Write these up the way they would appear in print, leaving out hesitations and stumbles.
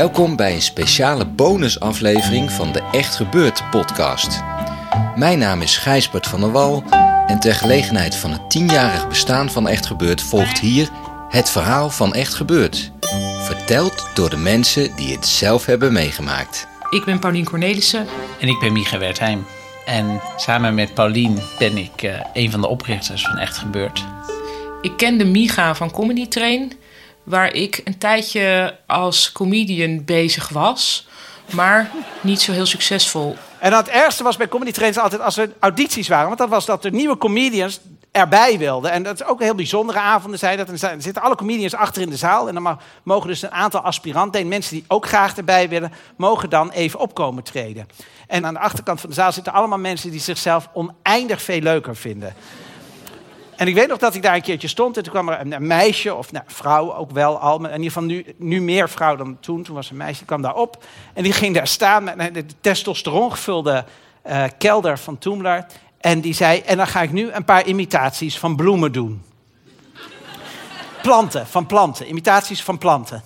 Welkom bij een speciale bonusaflevering van de Echt Gebeurd podcast. Mijn naam is Gijsbert van der Wal en ter gelegenheid van het 10-jarig bestaan van Echt Gebeurd volgt hier het verhaal van Echt Gebeurd. Verteld door de mensen die het zelf hebben meegemaakt. Ik ben Paulien Cornelissen. En ik ben Micha Wertheim. En samen met Paulien ben ik een van de oprichters van Echt Gebeurd. Ik kende Micha van Comedy Train, waar ik een tijdje als comedian bezig was, maar niet zo heel succesvol. En het ergste was bij Comedy Trains altijd als er audities waren, want dat was dat er nieuwe comedians erbij wilden. En dat is ook een heel bijzondere avonden, zei dat. En er zitten alle comedians achter in de zaal en dan mogen dus een aantal aspiranten, mensen die ook graag erbij willen, mogen dan even opkomen treden. En aan de achterkant van de zaal zitten allemaal mensen die zichzelf oneindig veel leuker vinden. En ik weet nog dat ik daar een keertje stond en toen kwam er een meisje, of nou, vrouw ook wel al, maar in ieder geval nu meer vrouw dan toen. Toen was een meisje, die kwam daar op en die ging daar staan met de testosterongevulde kelder van Toomler. En die zei, en dan ga ik nu een paar imitaties van bloemen doen. Imitaties van planten.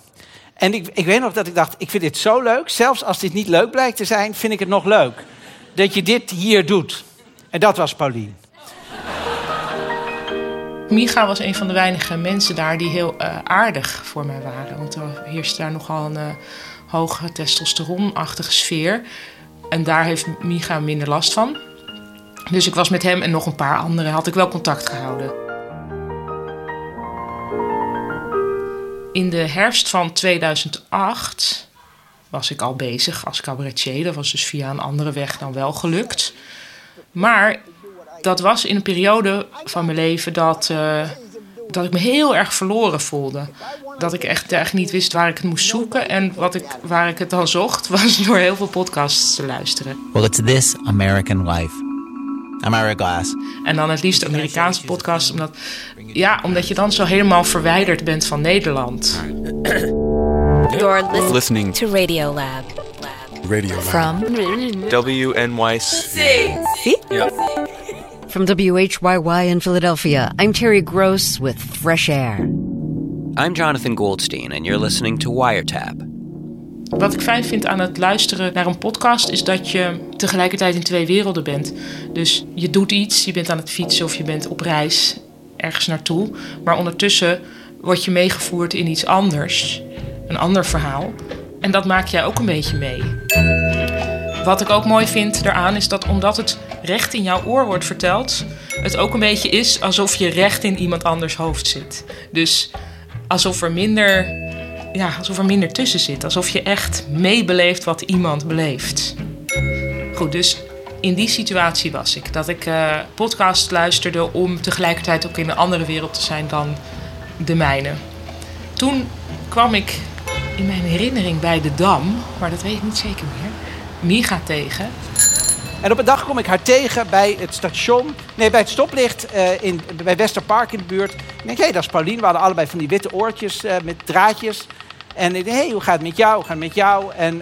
En ik weet nog dat ik dacht, ik vind dit zo leuk, zelfs als dit niet leuk blijkt te zijn, vind ik het nog leuk. Dat je dit hier doet. En dat was Paulien. Micha was een van de weinige mensen daar die heel aardig voor mij waren. Want er heerste daar nogal een hoge testosteronachtige sfeer. En daar heeft Micha minder last van. Dus ik was met hem en nog een paar anderen, had ik wel contact gehouden. In de herfst van 2008 was ik al bezig als cabaretier. Dat was dus via een andere weg dan wel gelukt. Maar dat was in een periode van mijn leven dat ik me heel erg verloren voelde. Dat ik echt niet wist waar ik het moest zoeken. En waar ik het dan zocht, was door heel veel podcasts te luisteren. Well, it's This American Life. I'm Ira Glass. En dan het liefst Amerikaanse podcasts. Omdat je dan zo helemaal verwijderd bent van Nederland. You're listening to Radiolab. Radiolab. From WNYC. Yeah. From WHYY in Philadelphia, I'm Terry Gross with Fresh Air. I'm Jonathan Goldstein and you're listening to Wiretap. Wat ik fijn vind aan het luisteren naar een podcast is dat je tegelijkertijd in twee werelden bent. Dus je doet iets, je bent aan het fietsen of je bent op reis ergens naartoe. Maar ondertussen word je meegevoerd in iets anders, een ander verhaal. En dat maak jij ook een beetje mee. Wat ik ook mooi vind daaraan is dat omdat het recht in jouw oor wordt verteld, het ook een beetje is alsof je recht in iemand anders hoofd zit. Dus alsof er minder tussen zit. Alsof je echt meebeleeft wat iemand beleeft. Goed, dus in die situatie was ik. Dat ik podcasts luisterde om tegelijkertijd ook in een andere wereld te zijn dan de mijne. Toen kwam ik in mijn herinnering bij de Dam, maar dat weet ik niet zeker meer, Micha tegen. En op een dag kom ik haar tegen bij het station. Nee, bij het stoplicht bij Westerpark in de buurt. En ik denk, hé, dat is Paulien. We hadden allebei van die witte oortjes met draadjes. En ik denk, hé, hoe gaat het met jou? En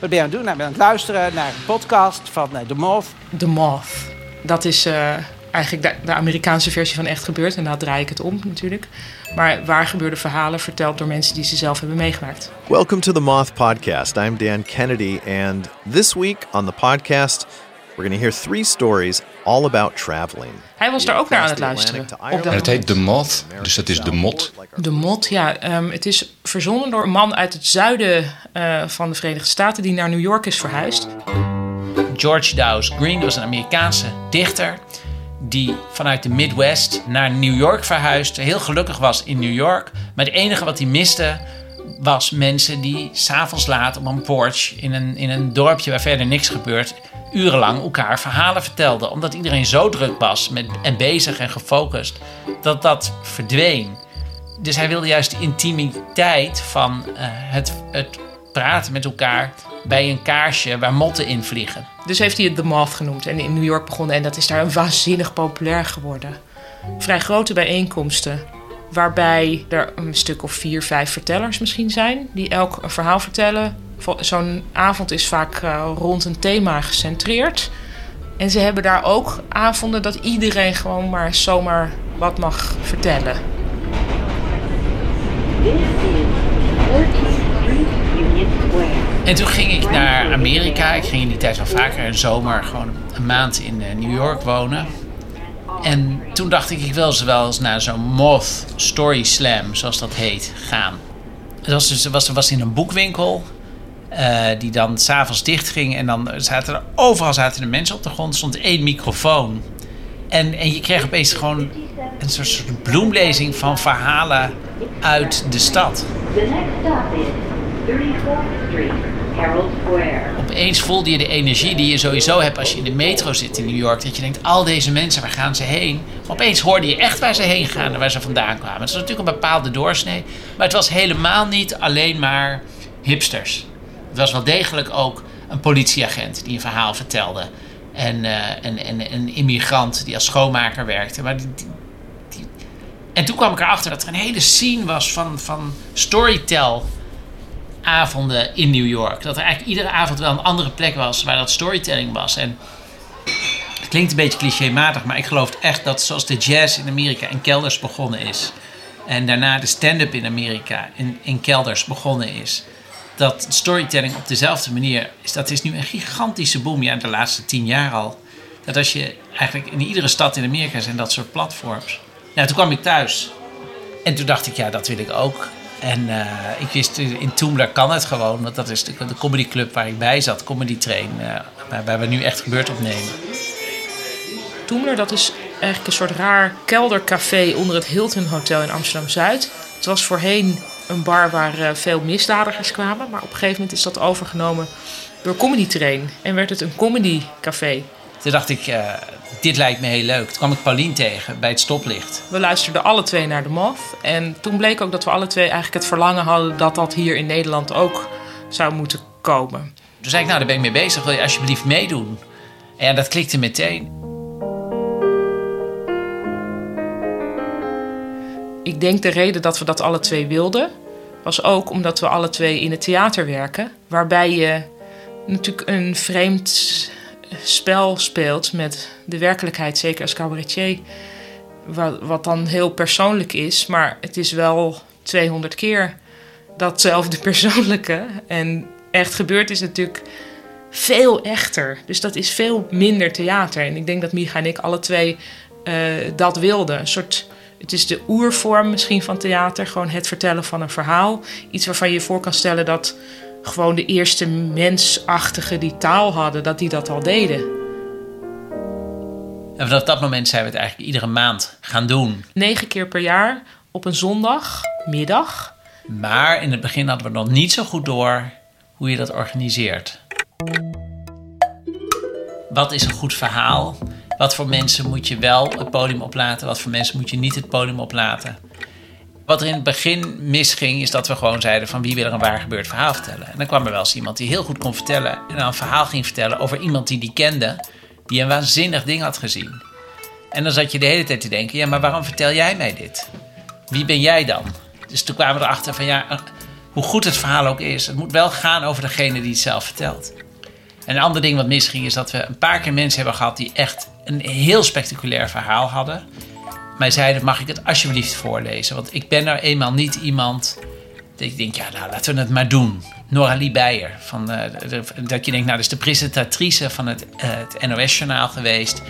wat ben je aan het doen? Nou, ik ben aan het luisteren naar een podcast van The Moth. The Moth. Dat is eigenlijk de Amerikaanse versie van Echt Gebeurd. En daar draai ik het om natuurlijk. Maar waar gebeurde verhalen verteld door mensen die ze zelf hebben meegemaakt. Welcome to The Moth Podcast. I'm Dan Kennedy. And this week on the podcast, we're going to hear three stories all about traveling. Hij was daar ook naar aan het luisteren. Het heet The Moth, dus dat is de mot. De mot, ja. Het is verzonnen door een man uit het zuiden van de Verenigde Staten die naar New York is verhuisd. George Dawes Greene was een Amerikaanse dichter die vanuit de Midwest naar New York verhuisde. Heel gelukkig was in New York. Maar het enige wat hij miste was mensen die 's avonds laat op een porch in een dorpje waar verder niks gebeurt urenlang elkaar verhalen vertelden. Omdat iedereen zo druk was en bezig en gefocust dat verdween. Dus hij wilde juist de intimiteit van het praten met elkaar bij een kaarsje waar motten in vliegen. Dus heeft hij het The Moth genoemd en in New York begonnen. En dat is daar een waanzinnig populair geworden. Vrij grote bijeenkomsten waarbij er een stuk of 4, 5 vertellers misschien zijn die elk een verhaal vertellen. Zo'n avond is vaak rond een thema gecentreerd. En ze hebben daar ook avonden dat iedereen gewoon maar zomaar wat mag vertellen. Dit is 33 Union En toen ging ik naar Amerika. Ik ging in die tijd wel vaker in de zomer gewoon een maand in New York wonen. En toen dacht ik, ik wil ze wel eens naar zo'n Moth Story Slam, zoals dat heet, gaan. Het was, dus, was in een boekwinkel die dan s'avonds dicht ging. En dan zaten er overal zaten de mensen op de grond. Er stond één microfoon. En je kreeg opeens gewoon een soort bloemlezing van verhalen uit de stad. Opeens voelde je de energie die je sowieso hebt als je in de metro zit in New York. Dat je denkt, al deze mensen, waar gaan ze heen? Maar opeens hoorde je echt waar ze heen gaan en waar ze vandaan kwamen. Het was natuurlijk een bepaalde doorsnee. Maar het was helemaal niet alleen maar hipsters. Het was wel degelijk ook een politieagent die een verhaal vertelde. En een immigrant die als schoonmaker werkte. Maar En toen kwam ik erachter dat er een hele scene was van storytell-avonden in New York. Dat er eigenlijk iedere avond wel een andere plek was waar dat storytelling was. En het klinkt een beetje clichématig, maar ik geloof echt dat zoals de jazz in Amerika in kelders begonnen is. En daarna de stand-up in Amerika in kelders begonnen is. Dat storytelling op dezelfde manier is, dat is nu een gigantische boom. Ja, de laatste 10 jaar al. Dat als je eigenlijk in iedere stad in Amerika zijn dat soort platforms. Nou, toen kwam ik thuis. En toen dacht ik, ja, dat wil ik ook. En ik wist, in Toomler kan het gewoon. Want dat is de comedyclub waar ik bij zat. Comedy Train, waar we nu Echt Gebeurd opnemen. Toomler, dat is eigenlijk een soort raar keldercafé onder het Hilton Hotel in Amsterdam-Zuid. Het was voorheen een bar waar veel misdadigers kwamen. Maar op een gegeven moment is dat overgenomen door Comedy Train. En werd het een comedycafé. Toen dacht ik, dit lijkt me heel leuk. Toen kwam ik Paulien tegen bij het stoplicht. We luisterden alle twee naar The Moth. En toen bleek ook dat we alle twee eigenlijk het verlangen hadden dat dat hier in Nederland ook zou moeten komen. Toen zei ik, nou daar ben ik mee bezig. Wil je alsjeblieft meedoen? En ja, dat klikte meteen. Ik denk de reden dat we dat alle twee wilden was ook omdat we alle twee in het theater werken. Waarbij je natuurlijk een vreemd spel speelt met de werkelijkheid, zeker als cabaretier. Wat dan heel persoonlijk is, maar het is wel 200 keer datzelfde persoonlijke. En Echt Gebeurd is natuurlijk veel echter. Dus dat is veel minder theater. En ik denk dat Micha en ik alle twee dat wilden. Een soort... Het is de oervorm misschien van theater, gewoon het vertellen van een verhaal. Iets waarvan je je voor kan stellen dat gewoon de eerste mensachtigen die taal hadden, dat die dat al deden. En vanaf dat moment zijn we het eigenlijk iedere maand gaan doen. 9 keer per jaar op een zondagmiddag. Maar in het begin hadden we nog niet zo goed door hoe je dat organiseert. Wat is een goed verhaal? Wat voor mensen moet je wel het podium oplaten? Wat voor mensen moet je niet het podium oplaten? Wat er in het begin misging, is dat we gewoon zeiden van wie wil er een waar gebeurd verhaal vertellen? En dan kwam er wel eens iemand die heel goed kon vertellen en dan een verhaal ging vertellen over iemand die kende, die een waanzinnig ding had gezien. En dan zat je de hele tijd te denken, ja, maar waarom vertel jij mij dit? Wie ben jij dan? Dus toen kwamen we erachter van ja, hoe goed het verhaal ook is, het moet wel gaan over degene die het zelf vertelt. En een ander ding wat misging is dat we een paar keer mensen hebben gehad die echt een heel spectaculair verhaal hadden. Mij zeiden, mag ik het alsjeblieft voorlezen? Want ik ben nou eenmaal niet iemand dat ik denk, ja nou laten we het maar doen. Noraly Beyer, dat je denkt, nou dat is de presentatrice van het NOS-journaal geweest.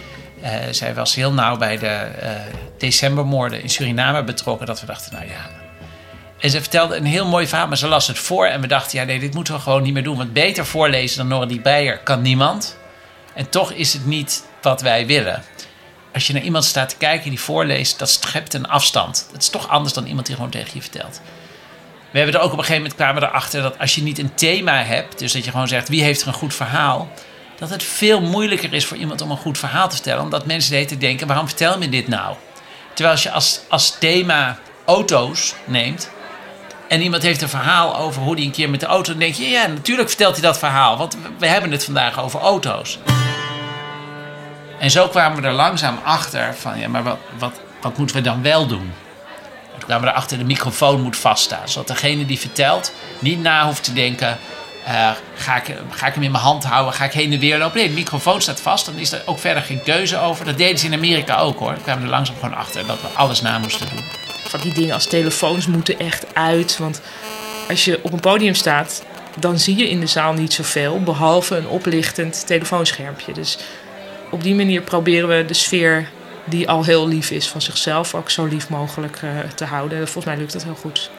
Zij was heel nauw bij de decembermoorden in Suriname betrokken, dat we dachten, nou ja. En ze vertelde een heel mooi verhaal, maar ze las het voor. En we dachten, ja nee, dit moeten we gewoon niet meer doen. Want beter voorlezen dan Noraly Beyer kan niemand. En toch is het niet wat wij willen. Als je naar iemand staat te kijken die voorleest, dat schept een afstand. Dat is toch anders dan iemand die gewoon tegen je vertelt. We hebben er ook op een gegeven moment kwamen erachter dat als je niet een thema hebt, dus dat je gewoon zegt, wie heeft er een goed verhaal, dat het veel moeilijker is voor iemand om een goed verhaal te vertellen. Omdat mensen de hele tijd denken, waarom vertel me dit nou? Terwijl als je als thema auto's neemt, en iemand heeft een verhaal over hoe hij een keer met de auto... dan denk je, ja, natuurlijk vertelt hij dat verhaal. Want we hebben het vandaag over auto's. En zo kwamen we er langzaam achter van... ja, maar wat moeten we dan wel doen? Toen kwamen we erachter, de microfoon moet vaststaan. Zodat degene die vertelt niet na hoeft te denken... Ga ik hem in mijn hand houden? Ga ik heen en weer lopen? Nee, de microfoon staat vast. Dan is er ook verder geen keuze over. Dat deden ze in Amerika ook, hoor. Toen kwamen we er langzaam gewoon achter dat we alles na moesten doen. Van die dingen als telefoons moeten echt uit. Want als je op een podium staat, dan zie je in de zaal niet zoveel, behalve een oplichtend telefoonschermpje. Dus op die manier proberen we de sfeer die al heel lief is van zichzelf ook zo lief mogelijk te houden. Volgens mij lukt dat heel goed.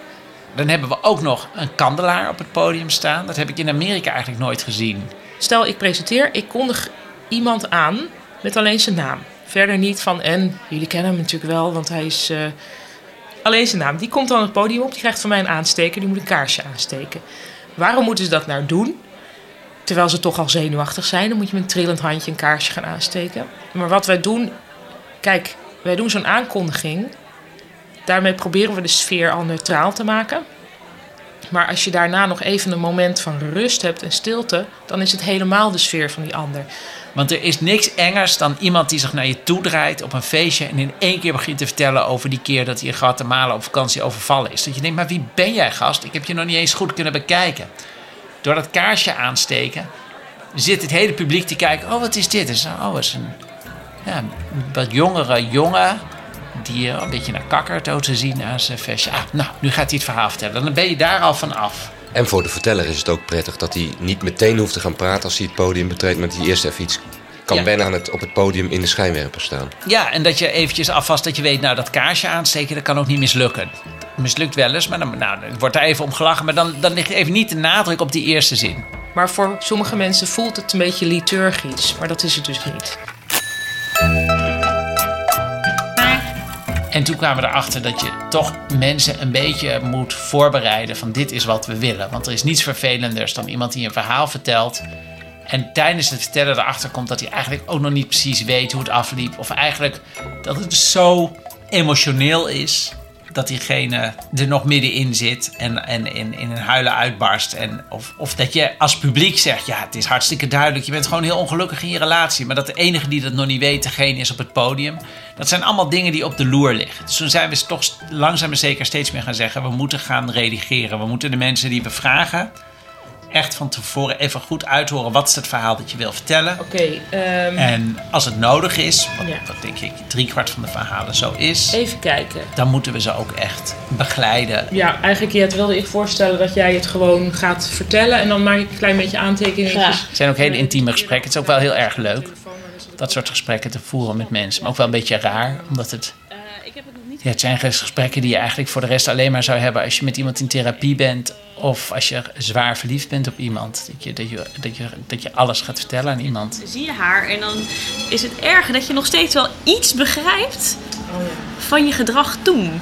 Dan hebben we ook nog een kandelaar op het podium staan. Dat heb ik in Amerika eigenlijk nooit gezien. Stel, ik presenteer, ik kondig iemand aan met alleen zijn naam. Verder niet van, en jullie kennen hem natuurlijk wel, want hij is alleen zijn naam. Die komt dan het podium op, die krijgt van mij een aansteker, die moet een kaarsje aansteken. Waarom moeten ze dat nou doen? Terwijl ze toch al zenuwachtig zijn, dan moet je met een trillend handje een kaarsje gaan aansteken. Maar wat wij doen, kijk, wij doen zo'n aankondiging. Daarmee proberen we de sfeer al neutraal te maken. Maar als je daarna nog even een moment van rust hebt en stilte, dan is het helemaal de sfeer van die ander. Want er is niks engers dan iemand die zich naar je toe draait op een feestje en in één keer begint te vertellen over die keer dat hij in Guatemala op vakantie overvallen is. Dat je denkt, maar wie ben jij, gast? Ik heb je nog niet eens goed kunnen bekijken. Door dat kaarsje aansteken zit het hele publiek te kijken. Oh, wat is dit? Het is een wat jongere jongen die een beetje naar kakkertoot te zien aan zijn vestje. Ah, nou, nu gaat hij het verhaal vertellen. Dan ben je daar al van af. En voor de verteller is het ook prettig dat hij niet meteen hoeft te gaan praten als hij het podium betreedt, maar dat hij eerst even iets kan wennen aan het op het podium in de schijnwerper staan. Ja, en dat je eventjes alvast dat je weet, nou, dat kaarsje aansteken, dat kan ook niet mislukken. Het mislukt wel eens, maar dan wordt daar even om gelachen, maar dan ligt even niet de nadruk op die eerste zin. Maar voor sommige mensen voelt het een beetje liturgisch, maar dat is het dus niet. En toen kwamen we erachter dat je toch mensen een beetje moet voorbereiden van dit is wat we willen. Want er is niets vervelenders dan iemand die een verhaal vertelt en tijdens het vertellen erachter komt dat hij eigenlijk ook nog niet precies weet hoe het afliep. Of eigenlijk dat het zo emotioneel is dat diegene er nog middenin zit en in een huilen uitbarst. Of dat je als publiek zegt, ja, het is hartstikke duidelijk, je bent gewoon heel ongelukkig in je relatie. Maar dat de enige die dat nog niet weet, degene is op het podium. Dat zijn allemaal dingen die op de loer liggen. Dus toen zijn we toch langzaam en zeker steeds meer gaan zeggen, we moeten gaan redigeren. We moeten de mensen die we vragen echt van tevoren even goed uithoren, wat is het verhaal dat je wil vertellen. Oké, en als het nodig is, wat denk ik 3/4 van de verhalen zo is. Even kijken. Dan moeten we ze ook echt begeleiden. Ja, eigenlijk wilde ik voorstellen dat jij het gewoon gaat vertellen en dan maak ik een klein beetje aantekeningen. Ja. Het zijn ook hele intieme gesprekken. Het is ook wel heel erg leuk dat soort gesprekken te voeren met mensen. Maar ook wel een beetje raar, omdat het... Ja, het zijn gesprekken die je eigenlijk voor de rest alleen maar zou hebben als je met iemand in therapie bent of als je zwaar verliefd bent op iemand. Dat je alles gaat vertellen aan iemand. Zie je haar en dan is het erg dat je nog steeds wel iets begrijpt van je gedrag toen.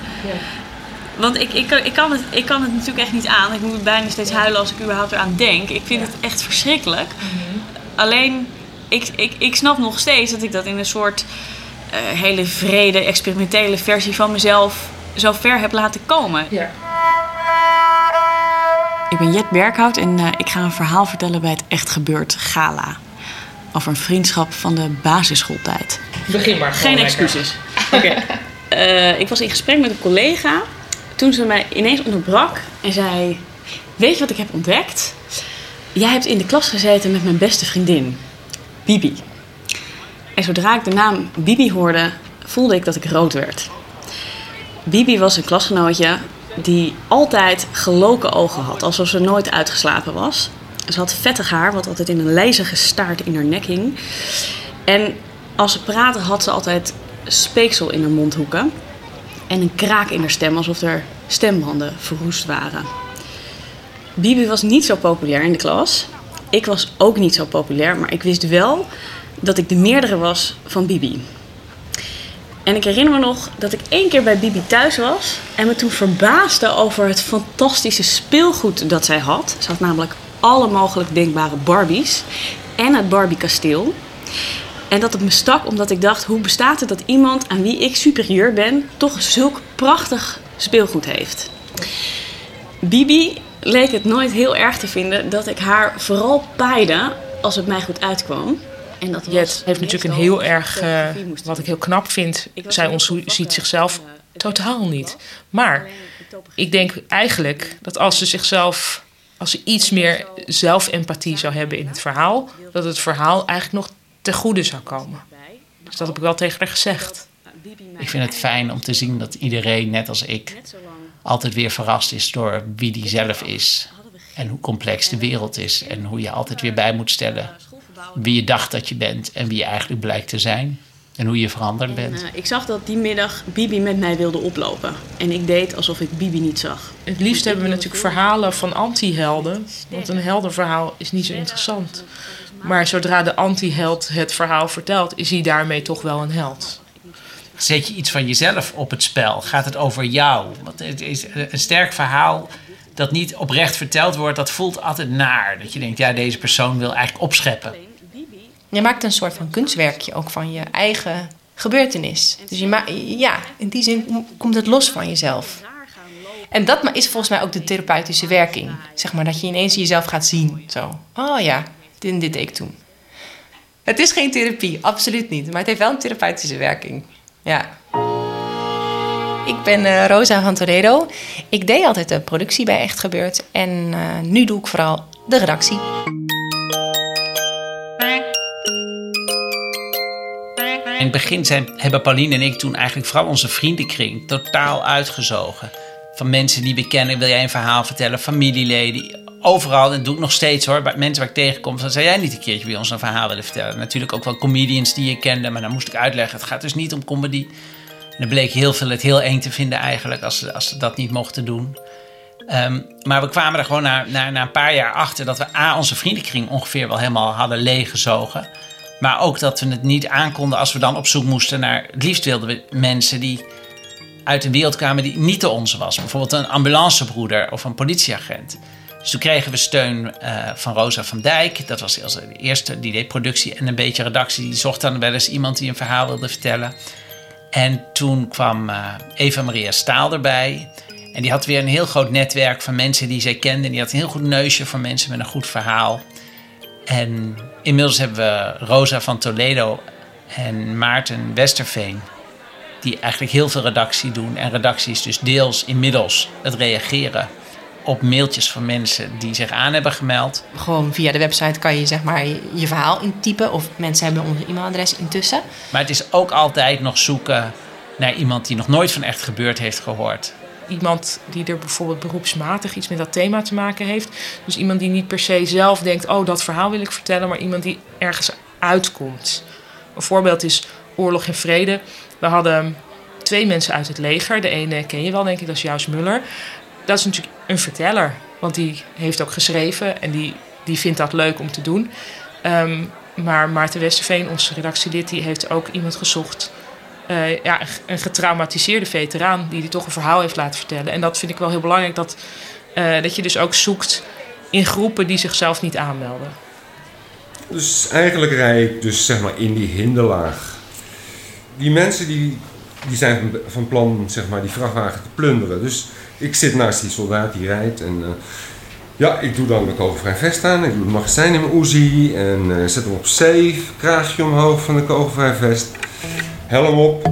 Want ik kan het natuurlijk echt niet aan. Ik moet bijna steeds huilen als ik überhaupt eraan denk. Ik vind het echt verschrikkelijk. Mm-hmm. Alleen, ik snap nog steeds dat ik dat in een soort hele wrede, experimentele versie van mezelf zo ver heb laten komen. Ja. Ik ben Jet Berkhout en ik ga een verhaal vertellen bij het Echt Gebeurd gala. Over een vriendschap van de basisschooltijd. Begin maar. Geen excuses. Oké. Ik was in gesprek met een collega toen ze mij ineens onderbrak en zei, weet je wat ik heb ontdekt? Jij hebt in de klas gezeten met mijn beste vriendin, Bibi. En zodra ik de naam Bibi hoorde, voelde ik dat ik rood werd. Bibi was een klasgenootje die altijd geloken ogen had, alsof ze nooit uitgeslapen was. Ze had vettig haar, wat altijd in een lijzige staart in haar nek hing. En als ze praatte, had ze altijd speeksel in haar mondhoeken en een kraak in haar stem, alsof haar stembanden verroest waren. Bibi was niet zo populair in de klas. Ik was ook niet zo populair, maar ik wist wel dat ik de meerdere was van Bibi. En ik herinner me nog dat ik 1 keer bij Bibi thuis was en me toen verbaasde over het fantastische speelgoed dat zij had. Ze had namelijk alle mogelijk denkbare Barbies en het Barbie-kasteel. En dat het me stak omdat ik dacht, hoe bestaat het dat iemand aan wie ik superieur ben toch zulk prachtig speelgoed heeft. Bibi leek het nooit heel erg te vinden dat ik haar vooral paaide als het mij goed uitkwam. Jet heeft natuurlijk een heel erg, wat ik heel knap vind, zij ziet zichzelf totaal niet. Maar ik denk eigenlijk dat als ze iets meer zelfempathie zou hebben in het verhaal, dat het verhaal eigenlijk nog ten goede zou komen. Dus dat heb ik wel tegen haar gezegd. Ik vind het fijn om te zien dat iedereen, net als ik, altijd weer verrast is door wie die zelf is. En hoe complex de wereld is. En hoe je altijd weer bij moet stellen wie je dacht dat je bent en wie je eigenlijk blijkt te zijn. En hoe je veranderd bent. Ik zag dat die middag Bibi met mij wilde oplopen. En ik deed alsof ik Bibi niet zag. Het liefst hebben we natuurlijk verhalen van anti-helden. Want een heldenverhaal is niet zo interessant. Maar zodra de anti-held het verhaal vertelt, is hij daarmee toch wel een held. Zet je iets van jezelf op het spel? Gaat het over jou? Want het is een sterk verhaal dat niet oprecht verteld wordt, dat voelt altijd naar. Dat je denkt, ja, deze persoon wil eigenlijk opscheppen. Je maakt een soort van kunstwerkje ook van je eigen gebeurtenis. Dus in die zin komt het los van jezelf. En dat is volgens mij ook de therapeutische werking. Zeg maar, dat je ineens jezelf gaat zien. Zo, oh ja, dit deed ik toen. Het is geen therapie, absoluut niet. Maar het heeft wel een therapeutische werking. Ja. Ik ben Rosa van Toledo. Ik deed altijd de productie bij Echt Gebeurd. En nu doe ik vooral de redactie. In het begin hebben Paulien en ik toen eigenlijk vooral onze vriendenkring totaal uitgezogen. Van mensen die we kennen, wil jij een verhaal vertellen, familieleden. Overal, en dat doe ik nog steeds hoor, bij mensen waar ik tegenkom, van, zou jij niet een keertje bij ons een verhaal willen vertellen? Natuurlijk ook wel comedians die je kende, maar dan moest ik uitleggen, het gaat dus niet om comedy. En dan bleek heel veel het heel eng te vinden eigenlijk, als ze dat niet mochten doen. Maar we kwamen er gewoon na een paar jaar achter dat we onze vriendenkring ongeveer wel helemaal hadden leeggezogen. Maar ook dat we het niet aankonden als we dan op zoek moesten naar... Het liefst wilden we mensen die uit een wereld kwamen die niet de onze was. Bijvoorbeeld een ambulancebroeder of een politieagent. Dus toen kregen we steun van Rosa van Dijk. Dat was de eerste, die deed productie en een beetje redactie. Die zocht dan wel eens iemand die een verhaal wilde vertellen. En toen kwam Eva-Maria Staal erbij. En die had weer een heel groot netwerk van mensen die zij kende. Die had een heel goed neusje voor mensen met een goed verhaal. En inmiddels hebben we Rosa van Toledo en Maarten Westerveen, die eigenlijk heel veel redactie doen. En redactie is dus deels inmiddels het reageren op mailtjes van mensen die zich aan hebben gemeld. Gewoon via de website kan je zeg maar je verhaal intypen of mensen hebben ons e-mailadres intussen. Maar het is ook altijd nog zoeken naar iemand die nog nooit van Echt Gebeurd heeft gehoord. Iemand die er bijvoorbeeld beroepsmatig iets met dat thema te maken heeft. Dus iemand die niet per se zelf denkt, oh, dat verhaal wil ik vertellen, maar iemand die ergens uitkomt. Een voorbeeld is Oorlog en Vrede. We hadden 2 mensen uit het leger. De ene ken je wel, denk ik, dat is Juis Muller. Dat is natuurlijk een verteller, want die heeft ook geschreven en die vindt dat leuk om te doen. Maar Maarten Westerveen, onze redactielid, die heeft ook iemand gezocht. Een getraumatiseerde veteraan die toch een verhaal heeft laten vertellen. En dat vind ik wel heel belangrijk, dat je dus ook zoekt in groepen die zichzelf niet aanmelden. Dus eigenlijk rij ik dus zeg maar in die hinderlaag. Die mensen die zijn van plan zeg maar die vrachtwagen te plunderen. Dus ik zit naast die soldaat die rijdt en ik doe dan mijn kogelvrij vest aan. Ik doe het magazijn in mijn Uzi en zet hem op safe, kraagje omhoog van de kogelvrij vest. Helm op.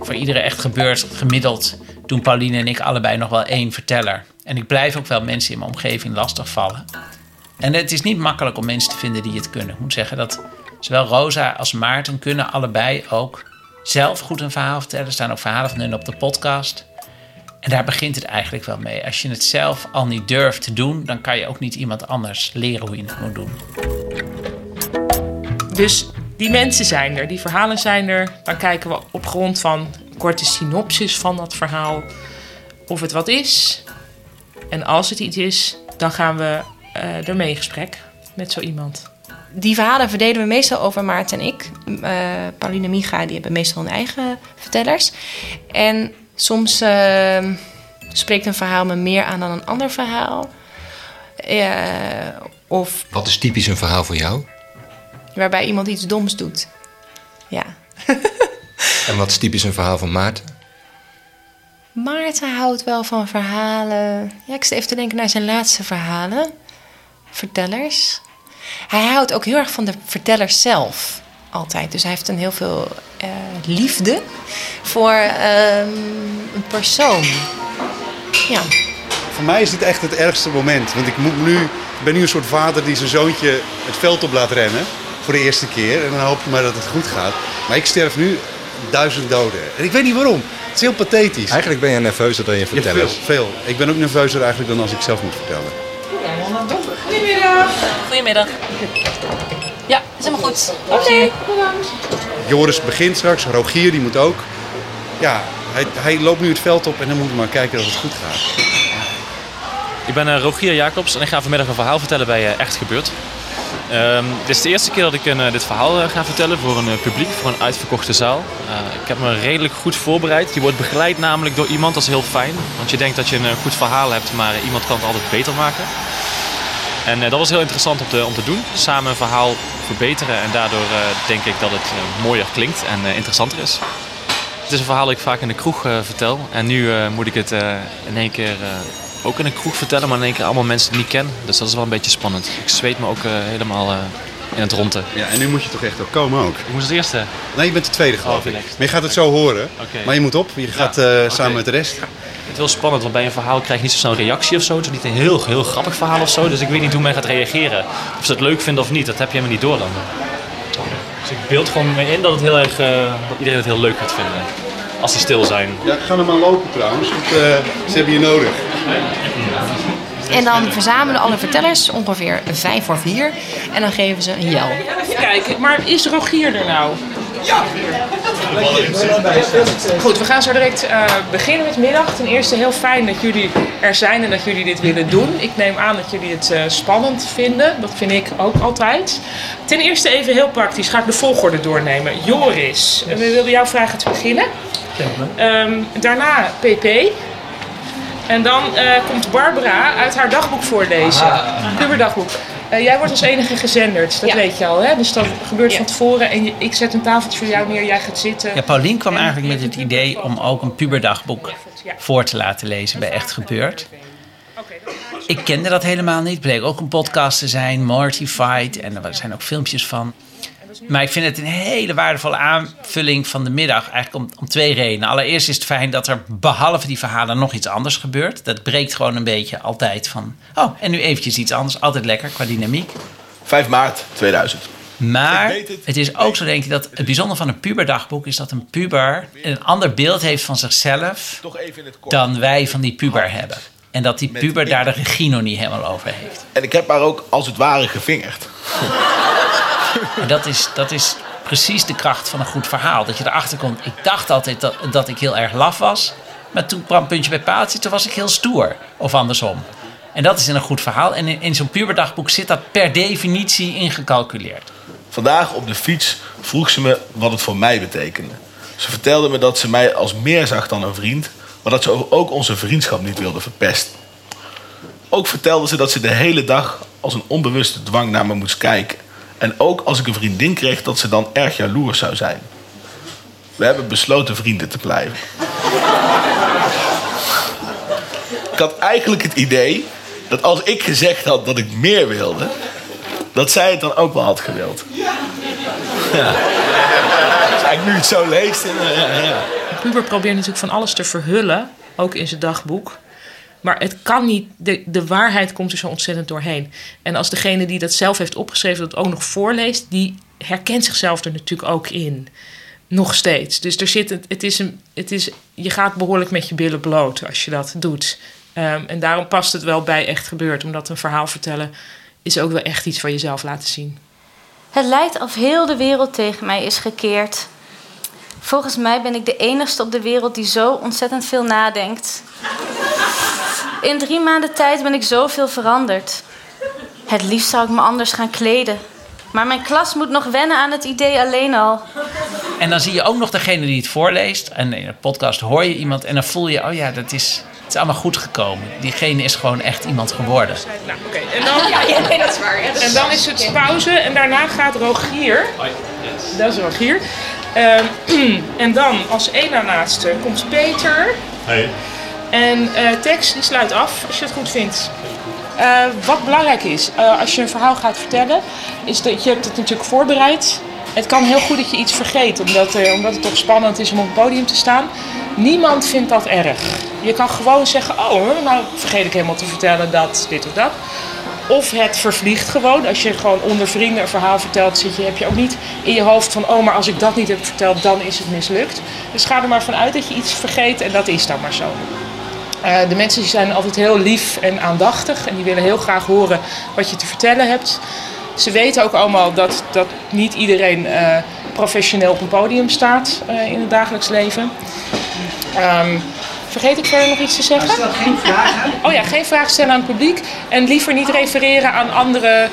Voor iedere Echt Gebeurd gemiddeld doen Paulien en ik allebei nog wel 1 verteller. En ik blijf ook wel mensen in mijn omgeving lastigvallen. En het is niet makkelijk om mensen te vinden die het kunnen. Ik moet zeggen dat zowel Rosa als Maarten kunnen allebei ook zelf goed een verhaal vertellen. Er staan ook verhalen van hun op de podcast. En daar begint het eigenlijk wel mee. Als je het zelf al niet durft te doen, dan kan je ook niet iemand anders leren hoe je het moet doen. Dus die mensen zijn er, die verhalen zijn er. Dan kijken we op grond van een korte synopsis van dat verhaal of het wat is. En als het iets is, dan gaan we ermee in gesprek met zo iemand. Die verhalen verdelen we meestal over Maarten en ik. Paulien en Micha, die hebben meestal hun eigen vertellers. En soms spreekt een verhaal me meer aan dan een ander verhaal. Of... Wat is typisch een verhaal voor jou? Waarbij iemand iets doms doet. Ja. En wat is typisch een verhaal van Maarten? Maarten houdt wel van verhalen. Ja, ik zit even te denken naar zijn laatste verhalen. Vertellers. Hij houdt ook heel erg van de vertellers zelf. Altijd. Dus hij heeft een heel veel liefde voor een persoon. Ja. Voor mij is dit echt het ergste moment. Want ik ben nu een soort vader die zijn zoontje het veld op laat rennen. Voor de eerste keer. En dan hoop je maar dat het goed gaat. Maar ik sterf nu 1000 doden. En ik weet niet waarom. is heel pathetisch. Eigenlijk ben je nerveuzer dan je vertelt. Ja, veel. Ik ben ook nerveuzer eigenlijk dan als ik zelf moet vertellen. Goedemiddag. Goedemiddag. Ja, is helemaal goed. Oké, bedankt. Joris begint straks, Rogier die moet ook. Ja, hij loopt nu het veld op en dan moeten we maar kijken dat het goed gaat. Ik ben Rogier Jacobs en ik ga vanmiddag een verhaal vertellen bij Echt Gebeurd. Dit is de eerste keer dat ik dit verhaal ga vertellen voor een publiek, voor een uitverkochte zaal. Ik heb me redelijk goed voorbereid. Je wordt begeleid namelijk door iemand, dat is heel fijn. Want je denkt dat je een goed verhaal hebt, maar iemand kan het altijd beter maken. En dat was heel interessant om te doen. Samen een verhaal verbeteren en daardoor denk ik dat het mooier klinkt en interessanter is. Het is een verhaal dat ik vaak in de kroeg vertel. En nu moet ik het in één keer... Ook in een kroeg vertellen, maar in één keer allemaal mensen die ik ken. Dus dat is wel een beetje spannend. Ik zweet me ook helemaal in het ronde. Ja, en nu moet je toch echt ook komen ook? Ik moest het eerste. Nee, je bent de tweede geloof ik. Maar je gaat het zo horen. Okay. Maar je moet op. Je gaat samen met de rest. Het is heel spannend, want bij een verhaal krijg je niet zo snel een reactie of zo. Het is niet een heel grappig verhaal of zo. Dus ik weet niet hoe men gaat reageren. Of ze het leuk vinden of niet. Dat heb je helemaal niet door dan. Dus ik beeld gewoon mee in dat het heel erg, dat iedereen het heel leuk gaat vinden. Als ze stil zijn. Ja, ga er maar lopen trouwens, want ze hebben je nodig. En dan verzamelen alle vertellers ongeveer 5 voor 4 en dan geven ze een jel. Even kijken, maar is Rogier er nou? Ja! Goed, we gaan zo direct beginnen met middag. Ten eerste heel fijn dat jullie er zijn en dat jullie dit willen doen. Ik neem aan dat jullie het spannend vinden. Dat vind ik ook altijd. Ten eerste even heel praktisch. Ga ik de volgorde doornemen. Joris, we wilden jou vragen te beginnen. Daarna PP. En dan komt Barbara uit haar dagboek voorlezen. Puberdagboek. Jij wordt als enige gezenderd, dat weet je al, hè? Dus dat gebeurt van tevoren en ik zet een tafeltje voor jou neer, jij gaat zitten. Ja, Paulien kwam eigenlijk met het idee om ook een puberdagboek voor te laten lezen bij Echt Gebeurd. Ik kende dat helemaal niet, bleek ook een podcast te zijn, Mortified, en er zijn ook filmpjes van. Maar ik vind het een hele waardevolle aanvulling van de middag, eigenlijk om 2 redenen. Allereerst is het fijn dat er behalve die verhalen nog iets anders gebeurt. Dat breekt gewoon een beetje altijd van... oh, en nu eventjes iets anders. Altijd lekker qua dynamiek. 5 maart 2000. Maar het is ook zo, denk ik, dat het bijzonder van een puberdagboek is dat een puber een ander beeld heeft van zichzelf dan wij van die puber hebben. En dat die puber daar de regie nog niet helemaal over heeft. En ik heb haar ook als het ware gevingerd. En dat is precies de kracht van een goed verhaal. Dat je erachter komt. Ik dacht altijd dat ik heel erg laf was. Maar toen kwam puntje bij paaltje, toen was ik heel stoer. Of andersom. En dat is in een goed verhaal. En in zo'n puberdagboek zit dat per definitie ingecalculeerd. Vandaag op de fiets vroeg ze me wat het voor mij betekende. Ze vertelde me dat ze mij als meer zag dan een vriend. Maar dat ze ook onze vriendschap niet wilde verpesten. Ook vertelde ze dat ze de hele dag als een onbewuste dwang naar me moest kijken. En ook als ik een vriendin kreeg, dat ze dan erg jaloers zou zijn. We hebben besloten vrienden te blijven. Ik had eigenlijk het idee dat als ik gezegd had dat ik meer wilde... dat zij het dan ook wel had gewild. Ja. Dus eigenlijk nu het zo leest... De puber probeert natuurlijk van alles te verhullen, ook in zijn dagboek... Maar het kan niet, de waarheid komt er zo ontzettend doorheen. En als degene die dat zelf heeft opgeschreven dat ook nog voorleest... die herkent zichzelf er natuurlijk ook in. Nog steeds. Dus er zit, je gaat behoorlijk met je billen bloot als je dat doet. En daarom past het wel bij Echt Gebeurd. Omdat een verhaal vertellen is ook wel echt iets van jezelf laten zien. Het lijkt of heel de wereld tegen mij is gekeerd. Volgens mij ben ik de enigste op de wereld die zo ontzettend veel nadenkt... In 3 maanden tijd ben ik zoveel veranderd. Het liefst zou ik me anders gaan kleden. Maar mijn klas moet nog wennen aan het idee alleen al. En dan zie je ook nog degene die het voorleest. En in een podcast hoor je iemand en dan voel je... oh ja, het is allemaal goed gekomen. Diegene is gewoon echt iemand geworden. Nou, oké. En dan, dat is waar. Ja. En dan is het pauze en daarna gaat Rogier. Yes. Dat is Rogier. En dan als één na laatste komt Peter... Hey. En Tex, die sluit af, als je het goed vindt. Wat belangrijk is, als je een verhaal gaat vertellen... is dat je hebt het natuurlijk voorbereid. Het kan heel goed dat je iets vergeet... omdat het toch spannend is om op het podium te staan. Niemand vindt dat erg. Je kan gewoon zeggen... oh, nou vergeet ik helemaal te vertellen dat dit of dat. Of het vervliegt gewoon. Als je gewoon onder vrienden een verhaal vertelt, heb je ook niet in je hoofd van... oh, maar als ik dat niet heb verteld, dan is het mislukt. Dus ga er maar vanuit dat je iets vergeet en dat is dan maar zo. De mensen die zijn altijd heel lief en aandachtig en die willen heel graag horen wat je te vertellen hebt. Ze weten ook allemaal dat niet iedereen professioneel op een podium staat in het dagelijks leven. Vergeet ik verder nog iets te zeggen? Stel geen vragen. Oh ja, geen vragen stellen aan het publiek. En liever niet refereren aan andere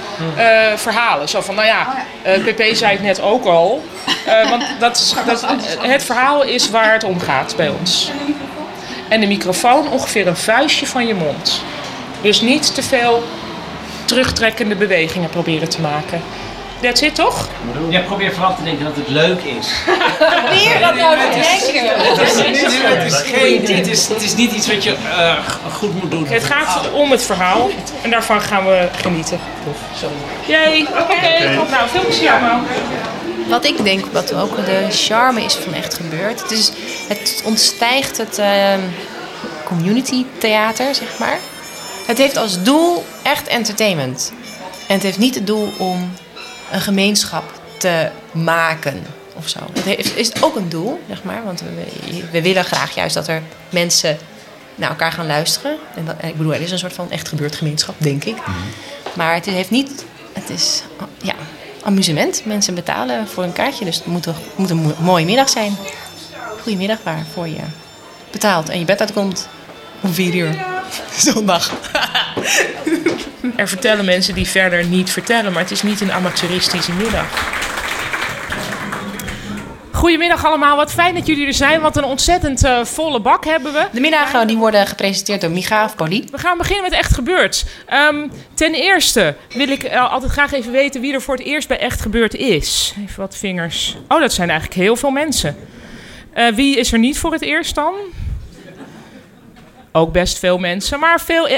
verhalen. Zo van, nou ja, PP zei het net ook al. Want het verhaal is waar het om gaat bij ons. En de microfoon ongeveer een vuistje van je mond. Dus niet te veel terugtrekkende bewegingen proberen te maken. Dat zit toch? Ja, probeer vooral te denken dat het leuk is. Probeer dat nou te denken. Het is niet iets wat je goed moet doen. Het gaat om het verhaal en daarvan gaan we genieten. Jee, oké. Nou, veel plezier allemaal. Wat ik denk wat ook de charme is van Echt Gebeurd. Het ontstijgt het community theater, zeg maar. Het heeft als doel echt entertainment. En het heeft niet het doel om een gemeenschap te maken of zo. Is ook een doel, zeg maar. Want we willen graag juist dat er mensen naar elkaar gaan luisteren. En ik bedoel, er is een soort van echt gebeurd gemeenschap, denk ik. Maar het heeft niet... Het is, ja, amusement. Mensen betalen voor een kaartje. Dus het moet een mooie middag zijn. Goedemiddag waarvoor je betaalt en je bed uitkomt om 4:00. Zondag. Er vertellen mensen die verder niet vertellen, maar het is niet een amateuristische middag. Goedemiddag allemaal, wat fijn dat jullie er zijn. Wat een ontzettend volle bak hebben we. De middagen die worden gepresenteerd door Micha of Paulien. We gaan beginnen met Echt Gebeurd. Ten eerste wil ik altijd graag even weten wie er voor het eerst bij Echt Gebeurd is. Even wat vingers. Oh, dat zijn eigenlijk heel veel mensen. Wie is er niet voor het eerst dan? Ook best veel mensen.